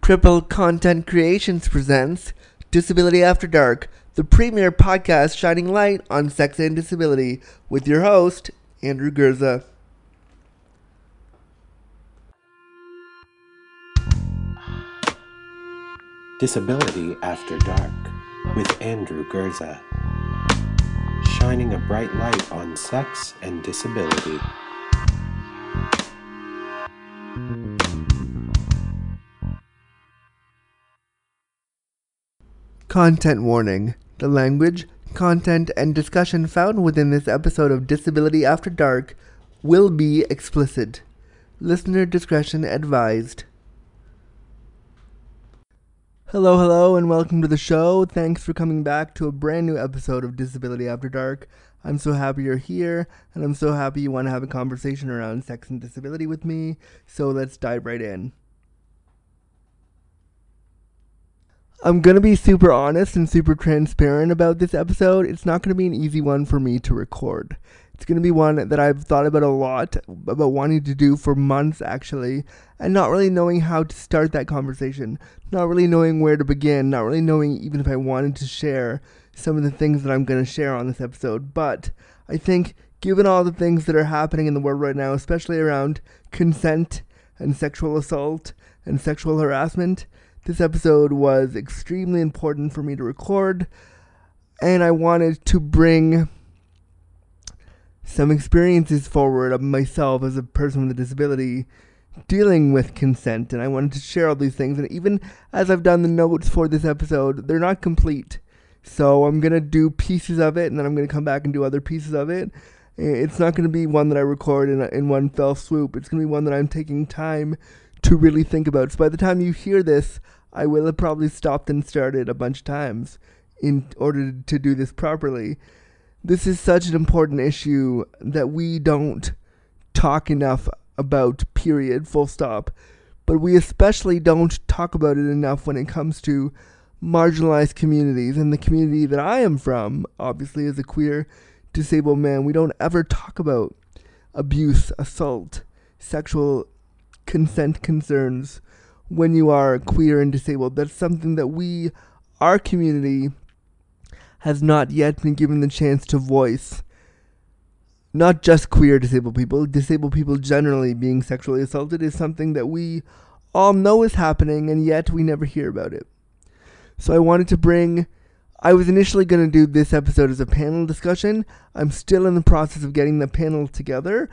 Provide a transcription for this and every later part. Cripple Content Creations presents Disability After Dark, the premier podcast shining light on sex and disability, with your host, Andrew Gurza. Disability After Dark with Andrew Gurza, shining a bright light on sex and disability. Content warning. The language, content, and discussion found within this episode of Disability After Dark will be explicit. Listener discretion advised. Hello, and welcome to the show. Thanks for coming back to a brand new episode of Disability After Dark. I'm so happy you're here, and I'm so happy you want to have a conversation around sex and disability with me, so let's dive right in. I'm going to be super honest and super transparent about this episode. It's not going to be an easy one for me to record. It's going to be one that I've thought about a lot, about wanting to do for months actually, and not really knowing how to start that conversation, not really knowing where to begin, not really knowing even if I wanted to share some of the things that I'm going to share on this episode. But I think given all the things that are happening in the world right now, especially around consent and sexual assault and sexual harassment, this episode was extremely important for me to record, and I wanted to bring some experiences forward of myself as a person with a disability dealing with consent, and I wanted to share all these things. And even as I've done the notes for this episode, they're not complete, so I'm going to do pieces of it, and then I'm going to come back and do other pieces of it. It's not going to be one that I record in one fell swoop. It's going to be one that I'm taking time to really think about. So by the time you hear this, I will have probably stopped and started a bunch of times in order to do this properly. This is such an important issue that we don't talk enough about, period, full stop. But we especially don't talk about it enough when it comes to marginalized communities. And the community that I am from, obviously, as a queer, disabled man, we don't ever talk about abuse, assault, sexual consent concerns when you are queer and disabled. That's something that we, our community, has not yet been given the chance to voice. Not just queer disabled people generally being sexually assaulted is something that we all know is happening, and yet we never hear about it. So I was initially going to do this episode as a panel discussion. I'm still in the process of getting the panel together.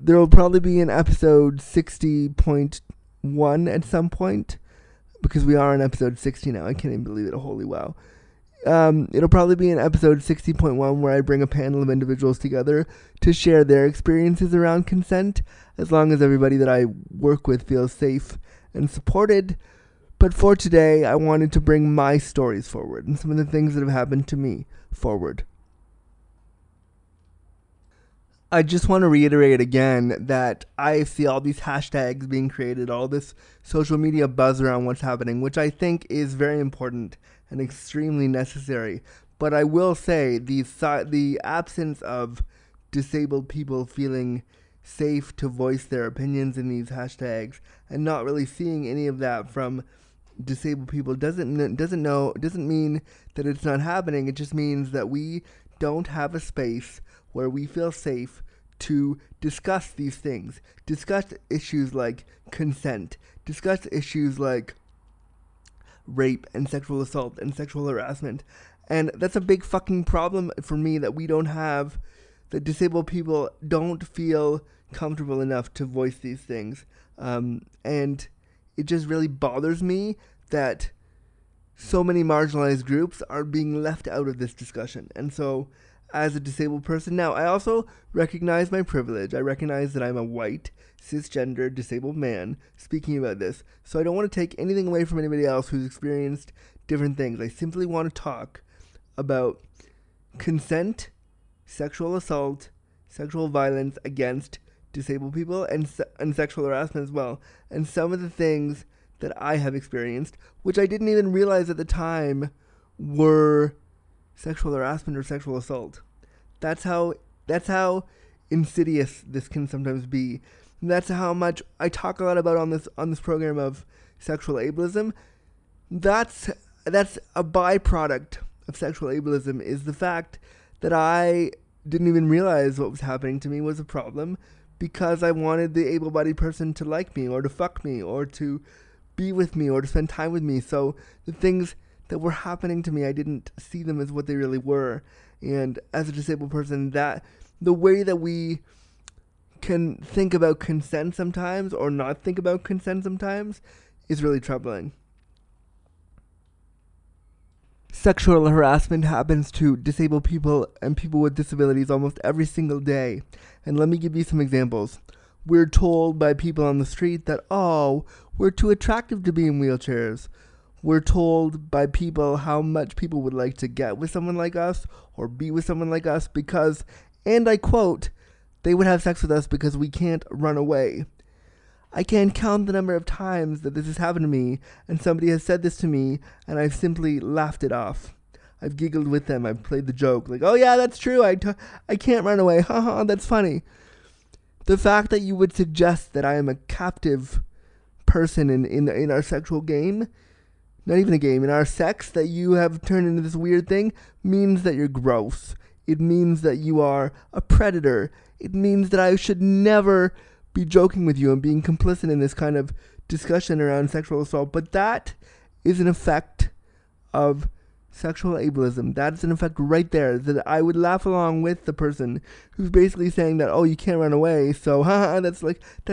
There will probably be an episode 60.1 at some point, because we are on episode 60 now. I can't even believe it. Holy wow. It'll probably be in episode 60.1 where I bring a panel of individuals together to share their experiences around consent, as long as everybody that I work with feels safe and supported. But for today, I wanted to bring my stories forward and some of the things that have happened to me forward. I just want to reiterate again that I see all these hashtags being created, all this social media buzz around what's happening, which I think is very important and extremely necessary. But I will say the absence of disabled people feeling safe to voice their opinions in these hashtags and not really seeing any of that from disabled people doesn't mean that it's not happening. It just means that we don't have a space where we feel safe to discuss these things, discuss issues like consent, discuss issues like rape and sexual assault and sexual harassment. And that's a big fucking problem for me, that we don't have, that disabled people don't feel comfortable enough to voice these things. And it just really bothers me that so many marginalized groups are being left out of this discussion. And so, as a disabled person now, I also recognize my privilege. I recognize that I'm a white, cisgender, disabled man speaking about this. So I don't want to take anything away from anybody else who's experienced different things. I simply want to talk about consent, sexual assault, sexual violence against disabled people, and sexual harassment as well. And some of the things that I have experienced, which I didn't even realize at the time were sexual harassment or sexual assault. That's how insidious this can sometimes be. And that's how much I talk a lot about on this program of sexual ableism, that's a byproduct of sexual ableism, is the fact that I didn't even realize what was happening to me was a problem because I wanted the able-bodied person to like me or to fuck me or to be with me or to spend time with me. So the things that were happening to me, I didn't see them as what they really were. And as a disabled person, that the way that we can think about consent sometimes or not think about consent sometimes is really troubling. Sexual harassment happens to disabled people and people with disabilities almost every single day. And let me give you some examples. We're told by people on the street that, oh, we're too attractive to be in wheelchairs. We're told by people how much people would like to get with someone like us or be with someone like us because, and I quote, they would have sex with us because we can't run away. I can't count the number of times that this has happened to me and somebody has said this to me and I've simply laughed it off. I've giggled with them. I've played the joke like, oh yeah, that's true. I can't run away. Haha, that's funny. The fact that you would suggest that I am a captive person in our sexual game, not even a game, in our sex that you have turned into this weird thing means that you're gross. It means that you are a predator. It means that I should never be joking with you and being complicit in this kind of discussion around sexual assault. But that is an effect of sexual ableism. That's an effect right there, that I would laugh along with the person who's basically saying that, oh, you can't run away. So, haha, that's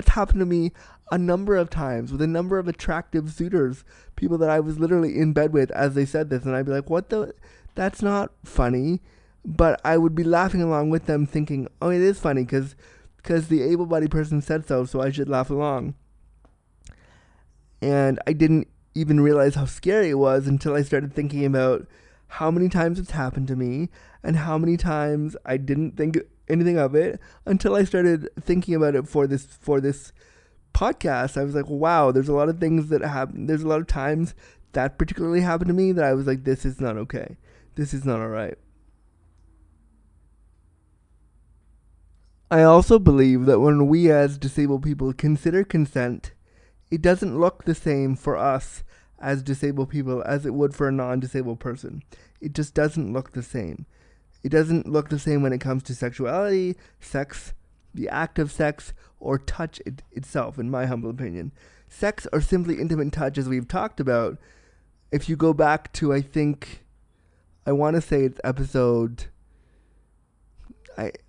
happened to me a number of times with a number of attractive suitors, people that I was literally in bed with as they said this. And I'd be like, what the? That's not funny. But I would be laughing along with them thinking, oh, it is funny because the able-bodied person said so, so I should laugh along. And I didn't even realize how scary it was until I started thinking about how many times it's happened to me and how many times I didn't think anything of it until I started thinking about it for this podcast. I was like, wow, there's a lot of things that happen. There's a lot of times that particularly happened to me that I was like, this is not okay. This is not all right. I also believe that when we as disabled people consider consent, it doesn't look the same for us as disabled people as it would for a non-disabled person. It just doesn't look the same. It doesn't look the same when it comes to sexuality, sex, the act of sex, or touch itself, in my humble opinion. Sex or simply intimate touch, as we've talked about, if you go back to, I want to say it's episode...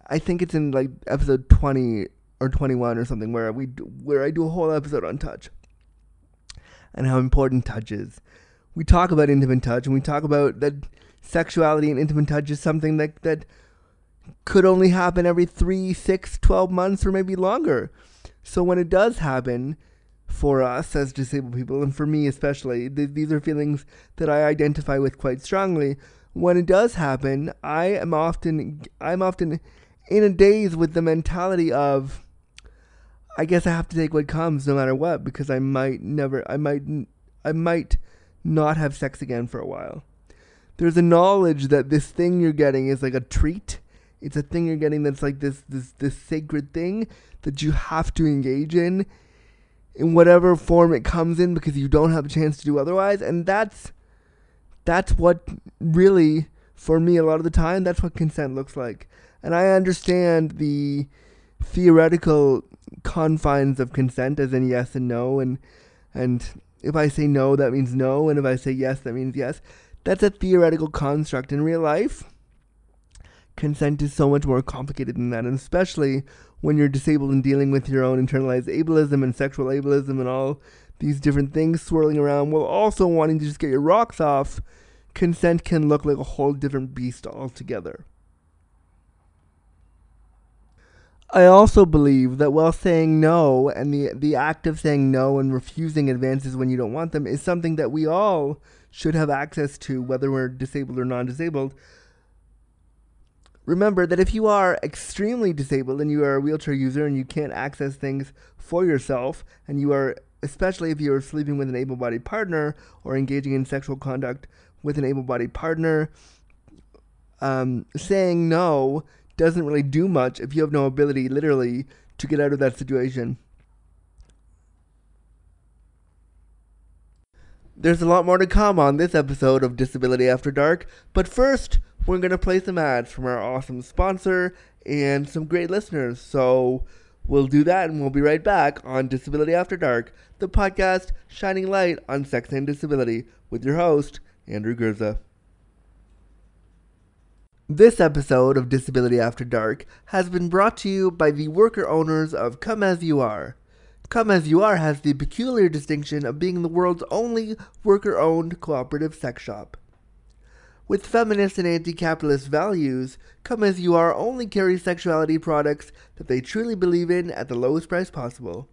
I think it's in like episode 20 or 21 or something where I do a whole episode on touch and how important touch is. We talk about intimate touch and we talk about that sexuality and intimate touch is something that could only happen every 3, 6, 12 months or maybe longer. So when it does happen for us as disabled people and for me especially, these are feelings that I identify with quite strongly. When it does happen, I'm often in a daze with the mentality of, I guess I have to take what comes no matter what, because I might not have sex again for a while. There's a knowledge that this thing you're getting is like a treat. It's a thing you're getting that's like this sacred thing that you have to engage in whatever form it comes in, because you don't have a chance to do otherwise, and that's what really, for me a lot of the time, that's what consent looks like. And I understand the theoretical confines of consent as in yes and no. And if I say no, that means no. And if I say yes, that means yes. That's a theoretical construct. In real life, consent is so much more complicated than that. And especially when you're disabled and dealing with your own internalized ableism and sexual ableism and all these different things swirling around while also wanting to just get your rocks off, consent can look like a whole different beast altogether. I also believe that while saying no and the act of saying no and refusing advances when you don't want them is something that we all should have access to, whether we're disabled or non-disabled. Remember that if you are extremely disabled and you are a wheelchair user and you can't access things for yourself, and you are, especially if you're sleeping with an able-bodied partner or engaging in sexual conduct with an able-bodied partner, saying no doesn't really do much if you have no ability, literally, to get out of that situation. There's a lot more to come on this episode of Disability After Dark, but first, we're going to play some ads from our awesome sponsor and some great listeners. So we'll do that and we'll be right back on Disability After Dark, the podcast shining light on sex and disability with your host, Andrew Gurza. This episode of Disability After Dark has been brought to you by the worker owners of Come As You Are. Come As You Are has the peculiar distinction of being the world's only worker-owned cooperative sex shop. With feminist and anti-capitalist values, Come As You Are only carries sexuality products that they truly believe in at the lowest price possible.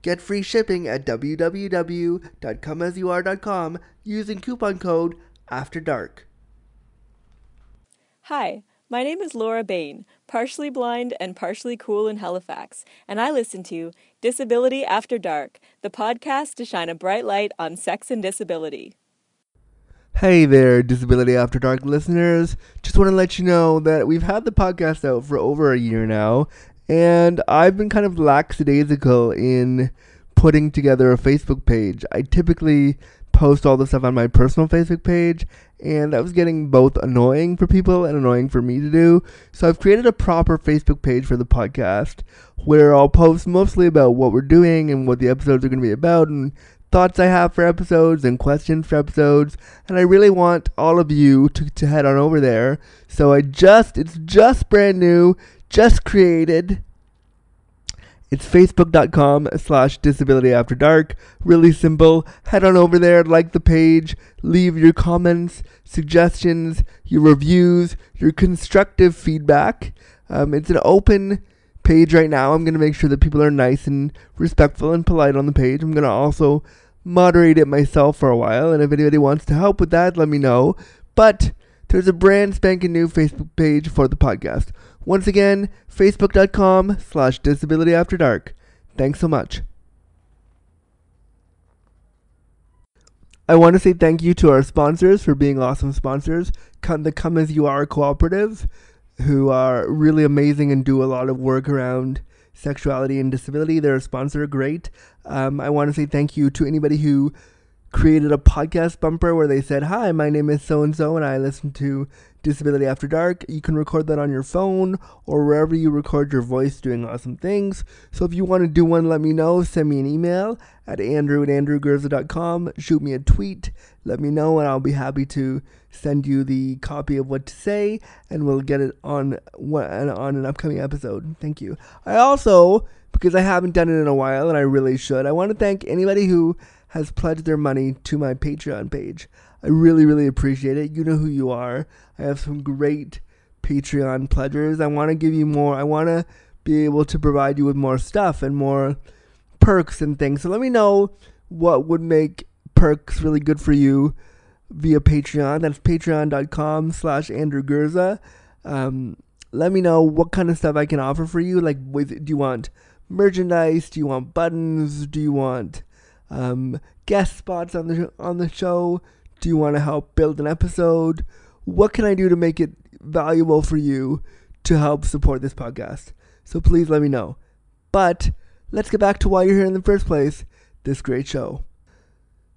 Get free shipping at www.comeasyouare.com using coupon code AFTERDARK. Hi, my name is Laura Bain, partially blind and partially cool in Halifax, and I listen to Disability After Dark, the podcast to shine a bright light on sex and disability. Hey there, Disability After Dark listeners. Just want to let you know that we've had the podcast out for over a year now, and I've been kind of lackadaisical in putting together a Facebook page. I typically post all the stuff on my personal Facebook page, and that was getting both annoying for people and annoying for me to do. So I've created a proper Facebook page for the podcast where I'll post mostly about what we're doing and what the episodes are going to be about and thoughts I have for episodes and questions for episodes. And I really want all of you to head on over there. So it's just brand new, just created. It's facebook.com/disabilityafterdark. Really simple. Head on over there, like the page, leave your comments, suggestions, your reviews, your constructive feedback. It's an open page right now. I'm going to make sure that people are nice and respectful and polite on the page. I'm going to also moderate it myself for a while, and if anybody wants to help with that, let me know. But there's a brand spanking new Facebook page for the podcast. Once again, facebook.com/disabilityafterdark. Thanks so much. I want to say thank you to our sponsors for being awesome sponsors. The Come As You Are Cooperative, who are really amazing and do a lot of work around sexuality and disability. They're a sponsor, great. I want to say thank you to anybody who created a podcast bumper where they said, "Hi, my name is so-and-so and I listen to Disability After Dark." You can record that on your phone or wherever you record your voice doing awesome things. So if you want to do one, let me know. Send me an email at andrew@andrewgurza.com. Shoot me a tweet. Let me know and I'll be happy to send you the copy of what to say, and we'll get it on an upcoming episode. Thank you. I also, because I haven't done it in a while and I really should, I want to thank anybody who has pledged their money to my Patreon page. I really, really appreciate it. You know who you are. I have some great Patreon pledgers. I want to give you more. I want to be able to provide you with more stuff and more perks and things. So let me know what would make perks really good for you via Patreon. That's patreon.com/Andrew Gurza. Let me know what kind of stuff I can offer for you. Like, do you want merchandise? Do you want buttons? Do you want guest spots on the show? Do you want to help build an episode? What can I do to make it valuable for you to help support this podcast? So please let me know. But let's get back to why you're here in the first place, this great show.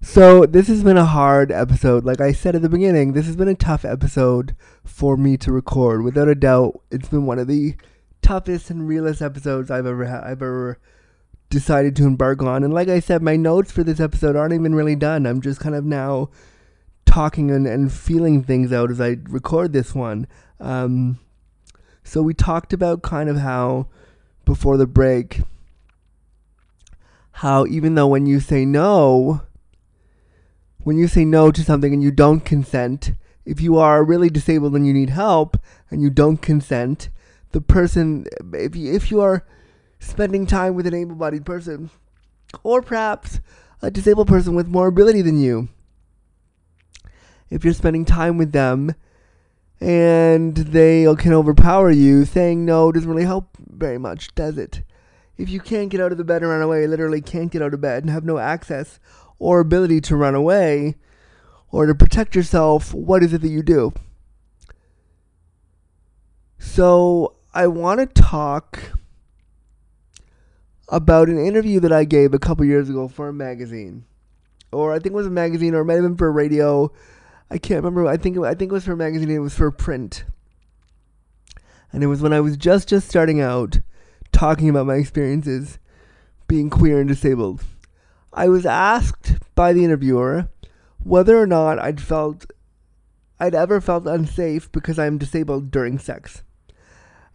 So this has been a hard episode. Like I said at the beginning, this has been a tough episode for me to record. Without a doubt, it's been one of the toughest and realest episodes I've ever decided to embark on. And like I said, my notes for this episode aren't even really done. I'm just kind of now talking and feeling things out as I record this one. So we talked about kind of how, before the break, how even though when you say no to something and you don't consent, if you are really disabled and you need help and you don't consent, the person, if you are spending time with an able-bodied person, or perhaps a disabled person with more ability than you, if you're spending time with them and they can overpower you, saying no doesn't really help very much, does it? If you can't get out of the bed and run away, literally can't get out of bed and have no access or ability to run away or to protect yourself, what is it that you do? So I want to talk about an interview that I gave a couple years ago for a magazine. or I think it was a magazine, or it might have been for radio. I can't remember. I think it was for a magazine. It was for print. And it was when I was just starting out, talking about my experiences being queer and disabled. I was asked by the interviewer whether or not I'd ever felt unsafe because I'm disabled during sex.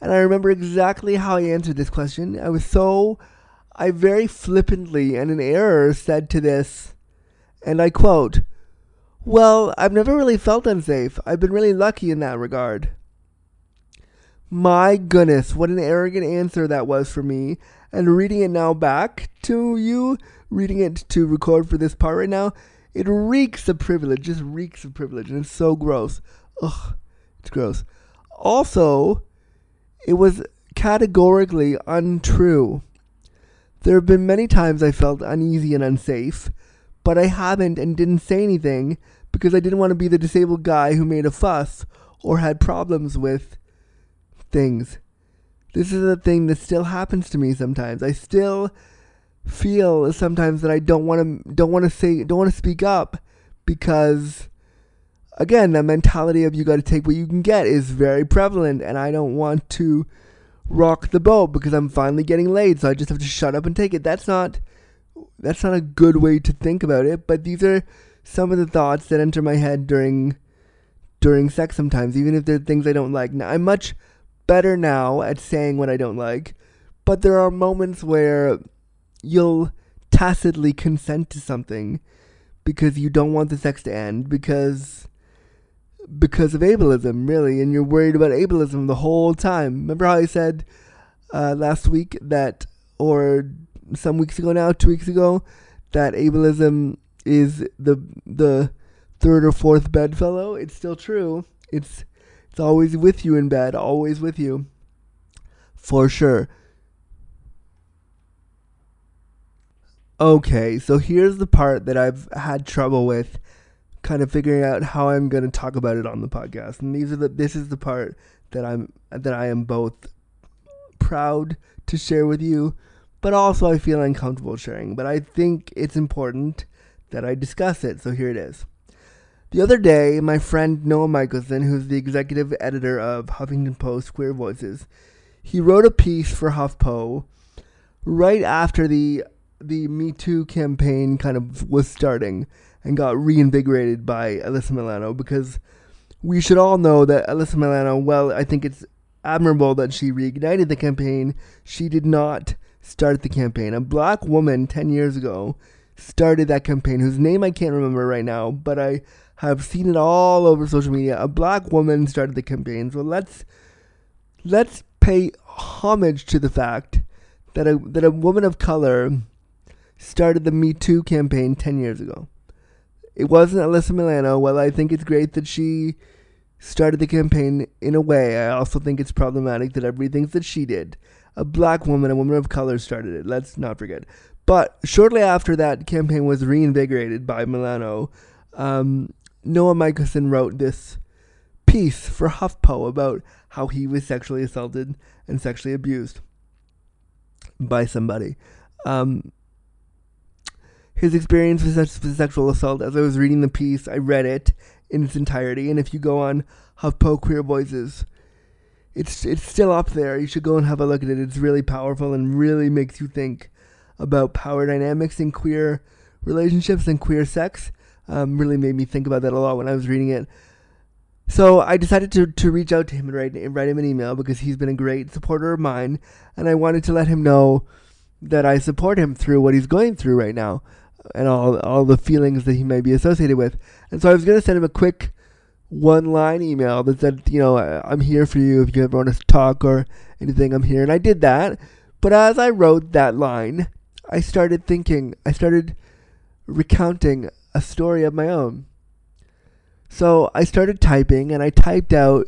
And I remember exactly how I answered this question. I very flippantly and in error said to this, and I quote, "Well, I've never really felt unsafe. I've been really lucky in that regard." My goodness, what an arrogant answer that was for me. And reading it now back to you, reading it to record for this part right now, it reeks of privilege, just reeks of privilege. And it's so gross. Ugh, it's gross. Also, it was categorically untrue. There have been many times I felt uneasy and unsafe, but I haven't and didn't say anything because I didn't want to be the disabled guy who made a fuss or had problems with things. This is a thing that still happens to me sometimes. I still feel sometimes that I don't want to speak up because, again, that mentality of you got to take what you can get is very prevalent, and I don't want to rock the boat because I'm finally getting laid, so I just have to shut up and take it. That's not a good way to think about it, but these are some of the thoughts that enter my head during sex sometimes, even if they're things I don't like. Now, I'm much better now at saying what I don't like, but there are moments where you'll tacitly consent to something because you don't want the sex to end because of ableism, really, and you're worried about ableism the whole time. Remember how I said last week that, or some weeks ago now, 2 weeks ago, that ableism is the third or fourth bedfellow? It's still true. It's always with you in bed, always with you, for sure. Okay, so here's the part that I've had trouble with, kind of figuring out how I'm going to talk about it on the podcast. And this is the part that I am both proud to share with you, but also I feel uncomfortable sharing. But I think it's important that I discuss it, so here it is. The other day, my friend Noah Michelson, who's the executive editor of Huffington Post Queer Voices, he wrote a piece for HuffPo right after the Me Too campaign kind of was starting and got reinvigorated by Alyssa Milano, because we should all know that Alyssa Milano, well, I think it's admirable that she reignited the campaign. She did not start the campaign. A black woman 10 years ago started that campaign, whose name I can't remember right now, but I have seen it all over social media. A black woman started the campaign. So let's pay homage to the fact that a woman of color started the Me Too campaign 10 years ago. It wasn't Alyssa Milano. Well, I think it's great that she started the campaign in a way. I also think it's problematic that everything that she did, a black woman, a woman of color, started it. Let's not forget. But shortly after that campaign was reinvigorated by Milano, Noah Michelson wrote this piece for HuffPo about how he was sexually assaulted and sexually abused by somebody. His experience with sexual assault. As I was reading the piece, I read it in its entirety. And if you go on HuffPo Queer Voices, it's still up there. You should go and have a look at it. It's really powerful and really makes you think about power dynamics in queer relationships and queer sex. Really made me think about that a lot when I was reading it. So I decided to reach out to him and write him an email, because he's been a great supporter of mine. And I wanted to let him know that I support him through what he's going through right now, and all the feelings that he may be associated with. And so I was going to send him a quick one-line email that said, you know, I'm here for you if you ever want to talk or anything, I'm here. And I did that. But as I wrote that line, I started recounting a story of my own. So I started typing, and I typed out,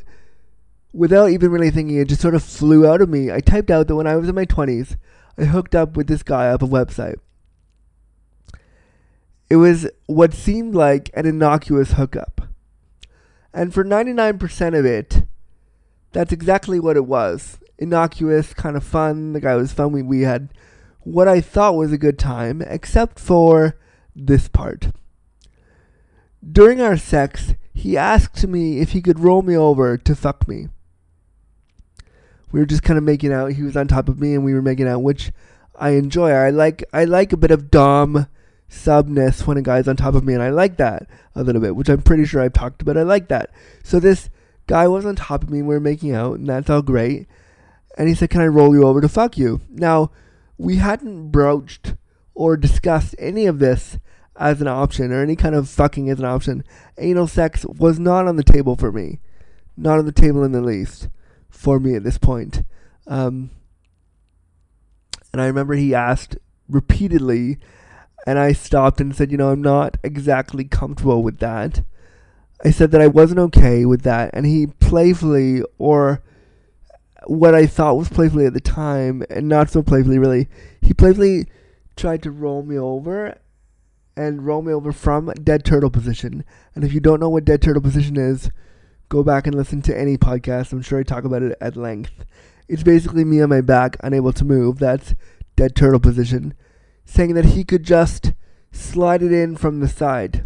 without even really thinking, it just sort of flew out of me. I typed out that when I was in my 20s, I hooked up with this guy off a website. It was what seemed like an innocuous hookup. And for 99% of it, that's exactly what it was. Innocuous, kind of fun. The guy was fun. We had what I thought was a good time, except for this part. During our sex, he asked me if he could roll me over to fuck me. We were just kind of making out. He was on top of me and we were making out, which I enjoy. I like a bit of dom subness when a guy's on top of me, and I like that a little bit, which I'm pretty sure I've talked about. I like that. So this guy was on top of me and we were making out, and that's all great. And he said, "Can I roll you over to fuck you?" Now, we hadn't broached or discussed any of this as an option, or any kind of fucking as an option. Anal sex was not on the table for me. Not on the table in the least for me at this point. And I remember he asked repeatedly, and I stopped and said, I'm not exactly comfortable with that. I said that I wasn't okay with that, and he playfully, or what I thought was playfully at the time, and not so playfully really, he playfully tried to roll me over from dead turtle position. And if you don't know what dead turtle position is, go back and listen to any podcast. I'm sure I talk about it at length. It's basically me on my back, unable to move. That's dead turtle position. Saying that he could just slide it in from the side.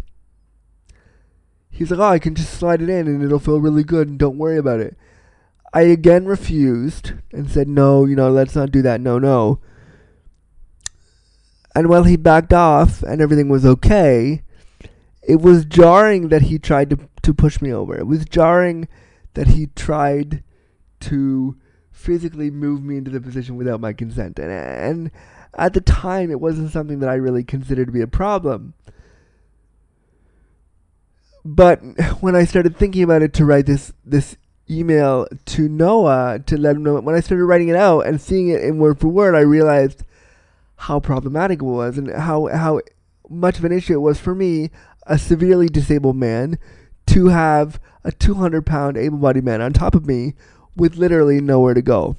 He's like, "Oh, I can just slide it in and it'll feel really good and don't worry about it." I again refused and said, "No, let's not do that. No. And while he backed off and everything was okay, it was jarring that he tried to push me over. It was jarring that he tried to physically move me into the position without my consent. And at the time, it wasn't something that I really considered to be a problem. But when I started thinking about it to write this email to Noah to let him know, when I started writing it out and seeing it in word for word, I realized how problematic it was and how much of an issue it was for me, a severely disabled man, to have a 200-pound able-bodied man on top of me with literally nowhere to go.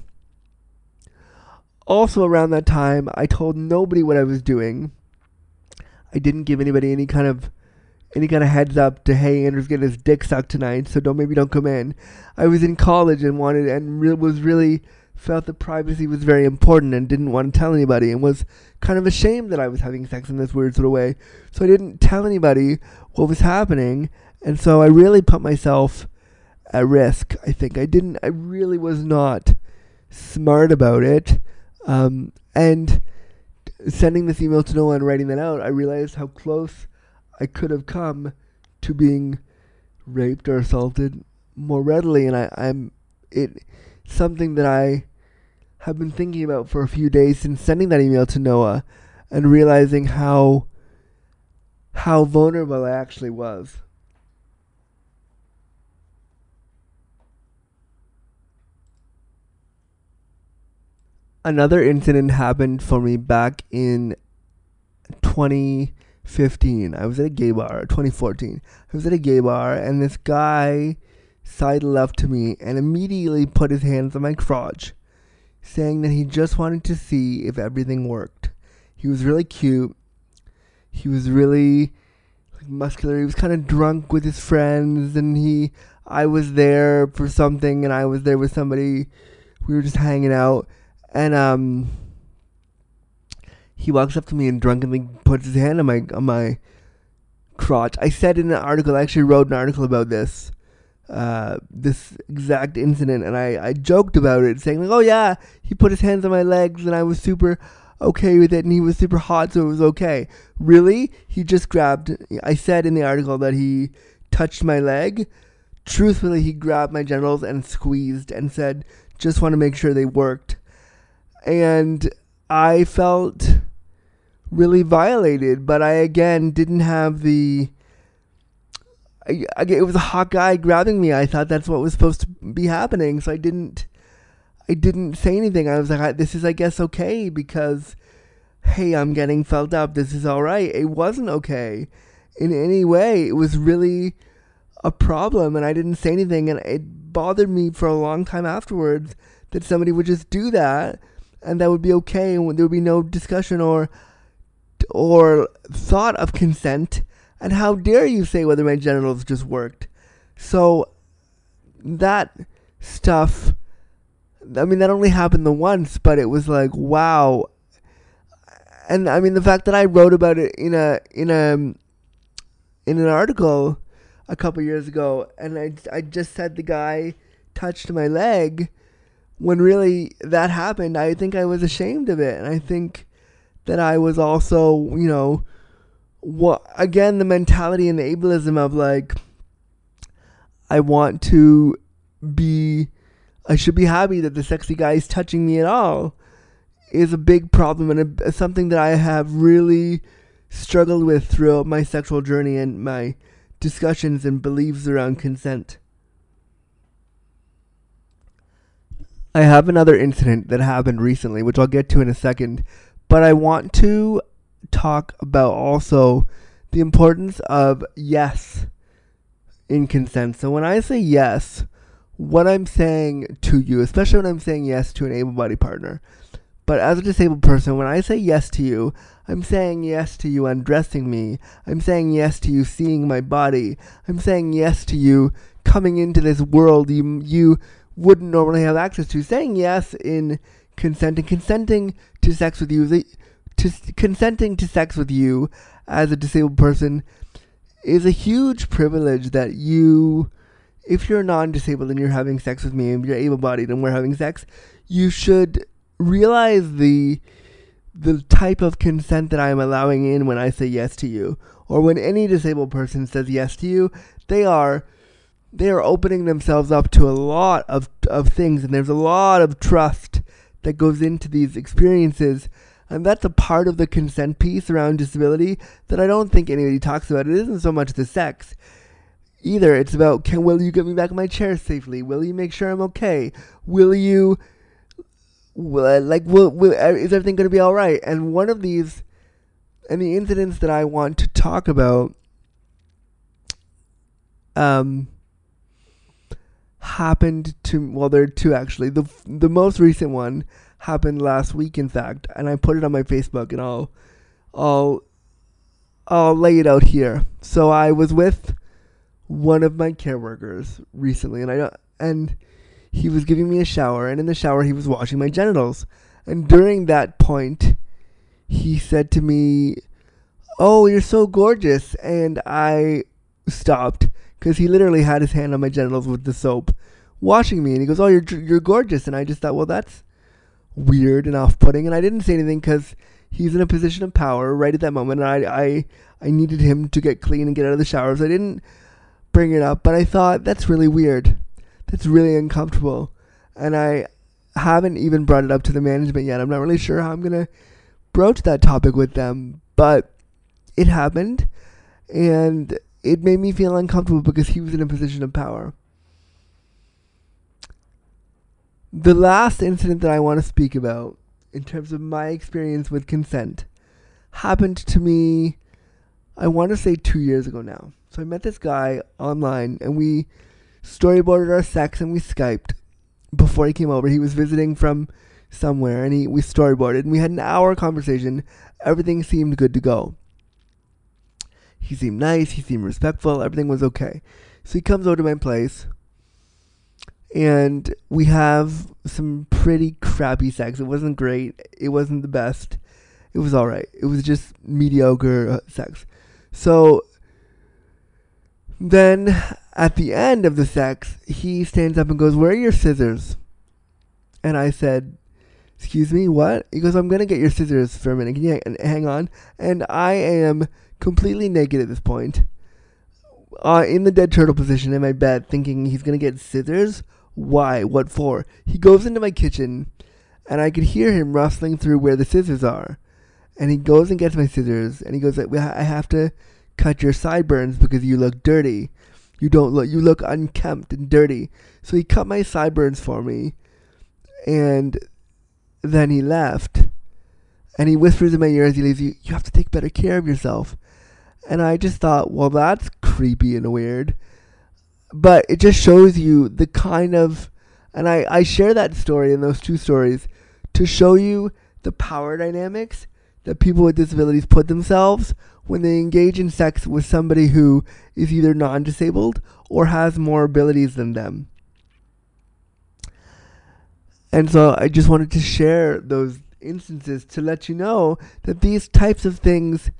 Also around that time, I told nobody what I was doing. I didn't give anybody any kind of heads up to, "Hey, Andrew's getting his dick sucked tonight, so maybe don't come in." I was in college and felt that privacy was very important and didn't want to tell anybody, and was kind of ashamed that I was having sex in this weird sort of way. So I didn't tell anybody what was happening, and so I really put myself at risk, I think. I really was not smart about it. And sending this email to Noah and writing that out, I realized how close I could have come to being raped or assaulted more readily, and it's something that I have been thinking about for a few days since sending that email to Noah, and realizing how vulnerable I actually was. Another incident happened for me back in 2015. I was at a gay bar, 2014. I was at a gay bar, and this guy sidled up to me and immediately put his hands on my crotch, saying that he just wanted to see if everything worked. He was really cute. He was really muscular. He was kind of drunk with his friends, and I was there for something, and I was there with somebody. We were just hanging out, and he walks up to me and drunkenly puts his hand on my crotch. I said in an article, I actually wrote an article about this. This exact incident, and I joked about it, saying like, "Oh yeah, he put his hands on my legs and I was super okay with it, and he was super hot, so it was okay." Really? I said in the article that he touched my leg. Truthfully, he grabbed my genitals and squeezed and said, "Just want to make sure they worked." And I felt really violated, but I again didn't have it was a hot guy grabbing me. I thought that's what was supposed to be happening, so I didn't say anything. I was like, "This is, I guess, okay, because, hey, I'm getting felt up. This is all right." It wasn't okay in any way. It was really a problem, and I didn't say anything, and it bothered me for a long time afterwards that somebody would just do that, and that would be okay, and there would be no discussion or thought of consent. And how dare you say whether my genitals just worked? So that stuff, I mean, that only happened the once, but it was like, wow. And I mean, the fact that I wrote about it in a in an article a couple years ago, and I just said the guy touched my leg when really that happened. I think I was ashamed of it, and I think that I was also, you know, what again, the mentality and the ableism of like, I want to be, I should be happy that the sexy guy is touching me at all, is a big problem and something that I have really struggled with throughout my sexual journey and my discussions and beliefs around consent. I have another incident that happened recently, which I'll get to in a second, but I want to talk about also the importance of yes in consent. So when I say yes, what I'm saying to you, especially when I'm saying yes to an able-bodied partner, but as a disabled person, when I say yes to you, I'm saying yes to you undressing me. I'm saying yes to you seeing my body. I'm saying yes to you coming into this world you wouldn't normally have access to. Saying yes in consent and consenting to sex with you, consenting to sex with you as a disabled person is a huge privilege that you, if you're non-disabled and you're having sex with me and you're able-bodied and we're having sex, you should realize the type of consent that I'm allowing in when I say yes to you, or when any disabled person says yes to you, they are opening themselves up to a lot of things, and there's a lot of trust that goes into these experiences, and that's a part of the consent piece around disability that I don't think anybody talks about. It isn't so much the sex either. It's about, will you get me back in my chair safely? Will you make sure I'm okay? Will you... is everything going to be all right? And one of these, and the incidents that I want to talk about, happened to, well, there are two actually. The most recent one happened last week, in fact, and I put it on my Facebook, and I'll lay it out here. So I was with one of my care workers recently, he was giving me a shower, and in the shower he was washing my genitals. And during that point, he said to me, "Oh, you're so gorgeous." And I stopped because he literally had his hand on my genitals with the soap washing me. And he goes, "Oh, you're gorgeous." And I just thought, well, that's weird and off-putting. And I didn't say anything because he's in a position of power right at that moment. And I needed him to get clean and get out of the shower, so I didn't bring it up. But I thought, that's really weird. That's really uncomfortable, and I haven't even brought it up to the management yet. I'm not really sure how I'm going to broach that topic with them, but it happened, and it made me feel uncomfortable because he was in a position of power. The last incident that I want to speak about in terms of my experience with consent happened to me, I want to say 2 years ago now. So I met this guy online, and we storyboarded our sex, and we Skyped before he came over. He was visiting from somewhere, and we storyboarded, and we had an hour conversation. Everything seemed good to go. He seemed nice, he seemed respectful, everything was okay. So he comes over to my place, and we have some pretty crappy sex. It wasn't great, it wasn't the best, it was alright. It was just mediocre sex. So then at the end of the sex, he stands up and goes, "Where are your scissors?" And I said, "Excuse me, what?" He goes, "I'm going to get your scissors for a minute. Can you hang on?" And I am completely naked at this point, in the dead turtle position in my bed, thinking he's going to get scissors? Why? What for? He goes into my kitchen, and I could hear him rustling through where the scissors are. And he goes and gets my scissors, and he goes, "I have to cut your sideburns because you look dirty. You look unkempt and dirty." So he cut my sideburns for me, and then he left. And he whispers in my ear as he leaves, "You have to take better care of yourself." And I just thought, well, that's creepy and weird. But it just shows you the kind of, and I share that story and those two stories to show you the power dynamics that people with disabilities put themselves when they engage in sex with somebody who is either non-disabled or has more abilities than them. And so I just wanted to share those instances to let you know that these types of things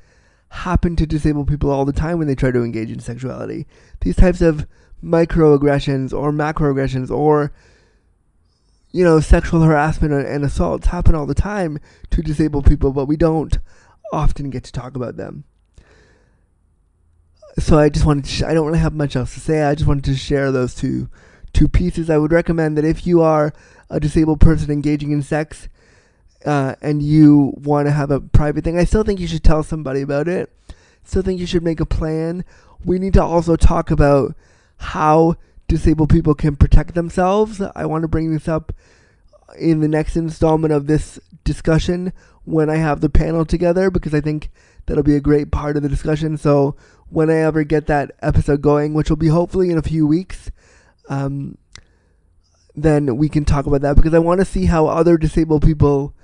happen to disabled people all the time when they try to engage in sexuality. These types of microaggressions or macroaggressions or, you know, sexual harassment and assaults happen all the time to disabled people, but we don't often get to talk about them. So I just wanted to I don't really have much else to say. I just wanted to share those two pieces. I would recommend that if you are a disabled person engaging in sex, and you want to have a private thing, I still think you should tell somebody about it. Still think you should make a plan. We need to also talk about how disabled people can protect themselves. I want to bring this up in the next installment of this discussion when I have the panel together, because I think that'll be a great part of the discussion. So when I ever get that episode going, which will be hopefully in a few weeks, then we can talk about that, because I want to see how other disabled people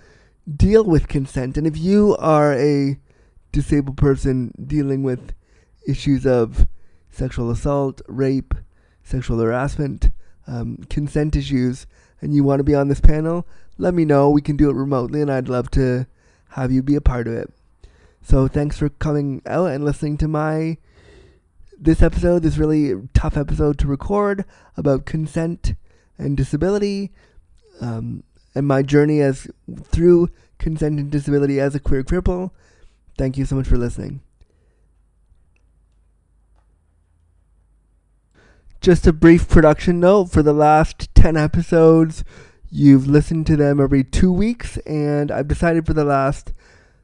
deal with consent. And if you are a disabled person dealing with issues of sexual assault, rape, sexual harassment, consent issues, and you want to be on this panel, let me know. We can do it remotely, and I'd love to have you be a part of it. So thanks for coming out and listening to this episode, this really tough episode to record about consent and disability, and my journey through consent and disability as a queer cripple. Thank you so much for listening. Just a brief production note: for the last 10 episodes, you've listened to them every 2 weeks, and I've decided for the last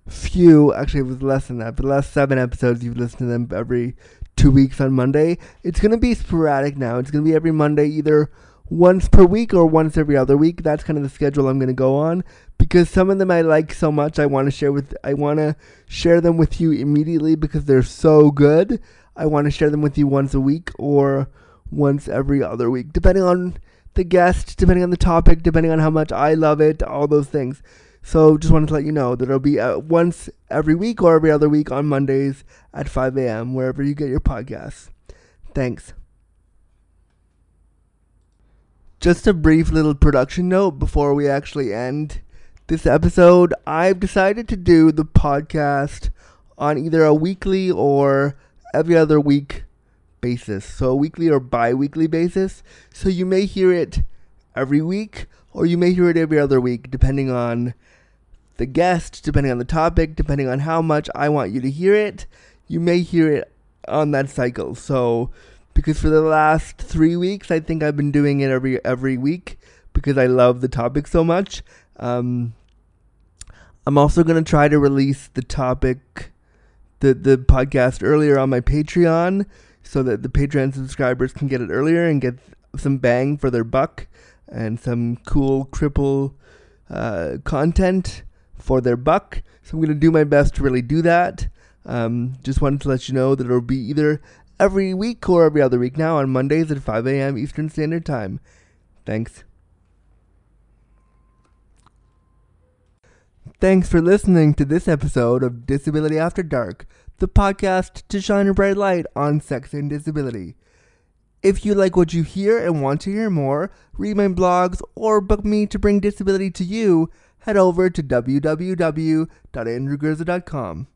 few, actually it was less than that, for the last 7 episodes, you've listened to them every 2 weeks on Monday. It's going to be sporadic now. It's going to be every Monday, either once per week or once every other week. That's kind of the schedule I'm going to go on, because some of them I like so much I want to share them with you immediately because they're so good. I want to share them with you once a week or once every other week, depending on the guest, depending on the topic, depending on how much I love it, all those things. So just wanted to let you know that it'll be once every week or every other week on Mondays at 5 a.m. wherever you get your podcasts. Thanks. Just a brief little production note before we actually end this episode. I've decided to do the podcast on either a weekly or every other week basis. So a weekly or bi-weekly basis. So you may hear it every week or you may hear it every other week, depending on the guest, depending on the topic, depending on how much I want you to hear it. You may hear it on that cycle. So, because for the last 3 weeks, I think I've been doing it every week because I love the topic so much. I'm also going to try to release the topic, the podcast earlier on my Patreon, so that the Patreon subscribers can get it earlier and get some bang for their buck and some cool cripple content for their buck. So I'm going to do my best to really do that. Just wanted to let you know that it'll be either every week or every other week now on Mondays at 5 a.m. Eastern Standard Time. Thanks. Thanks for listening to this episode of Disability After Dark, the podcast to shine a bright light on sex and disability. If you like what you hear and want to hear more, read my blogs, or book me to bring disability to you, head over to www.andrewgurza.com.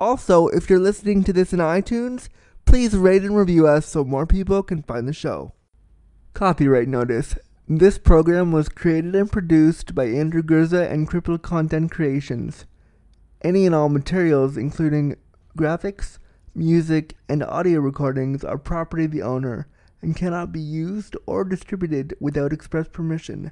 Also, if you're listening to this in iTunes, please rate and review us so more people can find the show. Copyright notice. This program was created and produced by Andrew Gurza and Cripple Content Creations. Any and all materials, including graphics, music, and audio recordings, are property of the owner and cannot be used or distributed without express permission.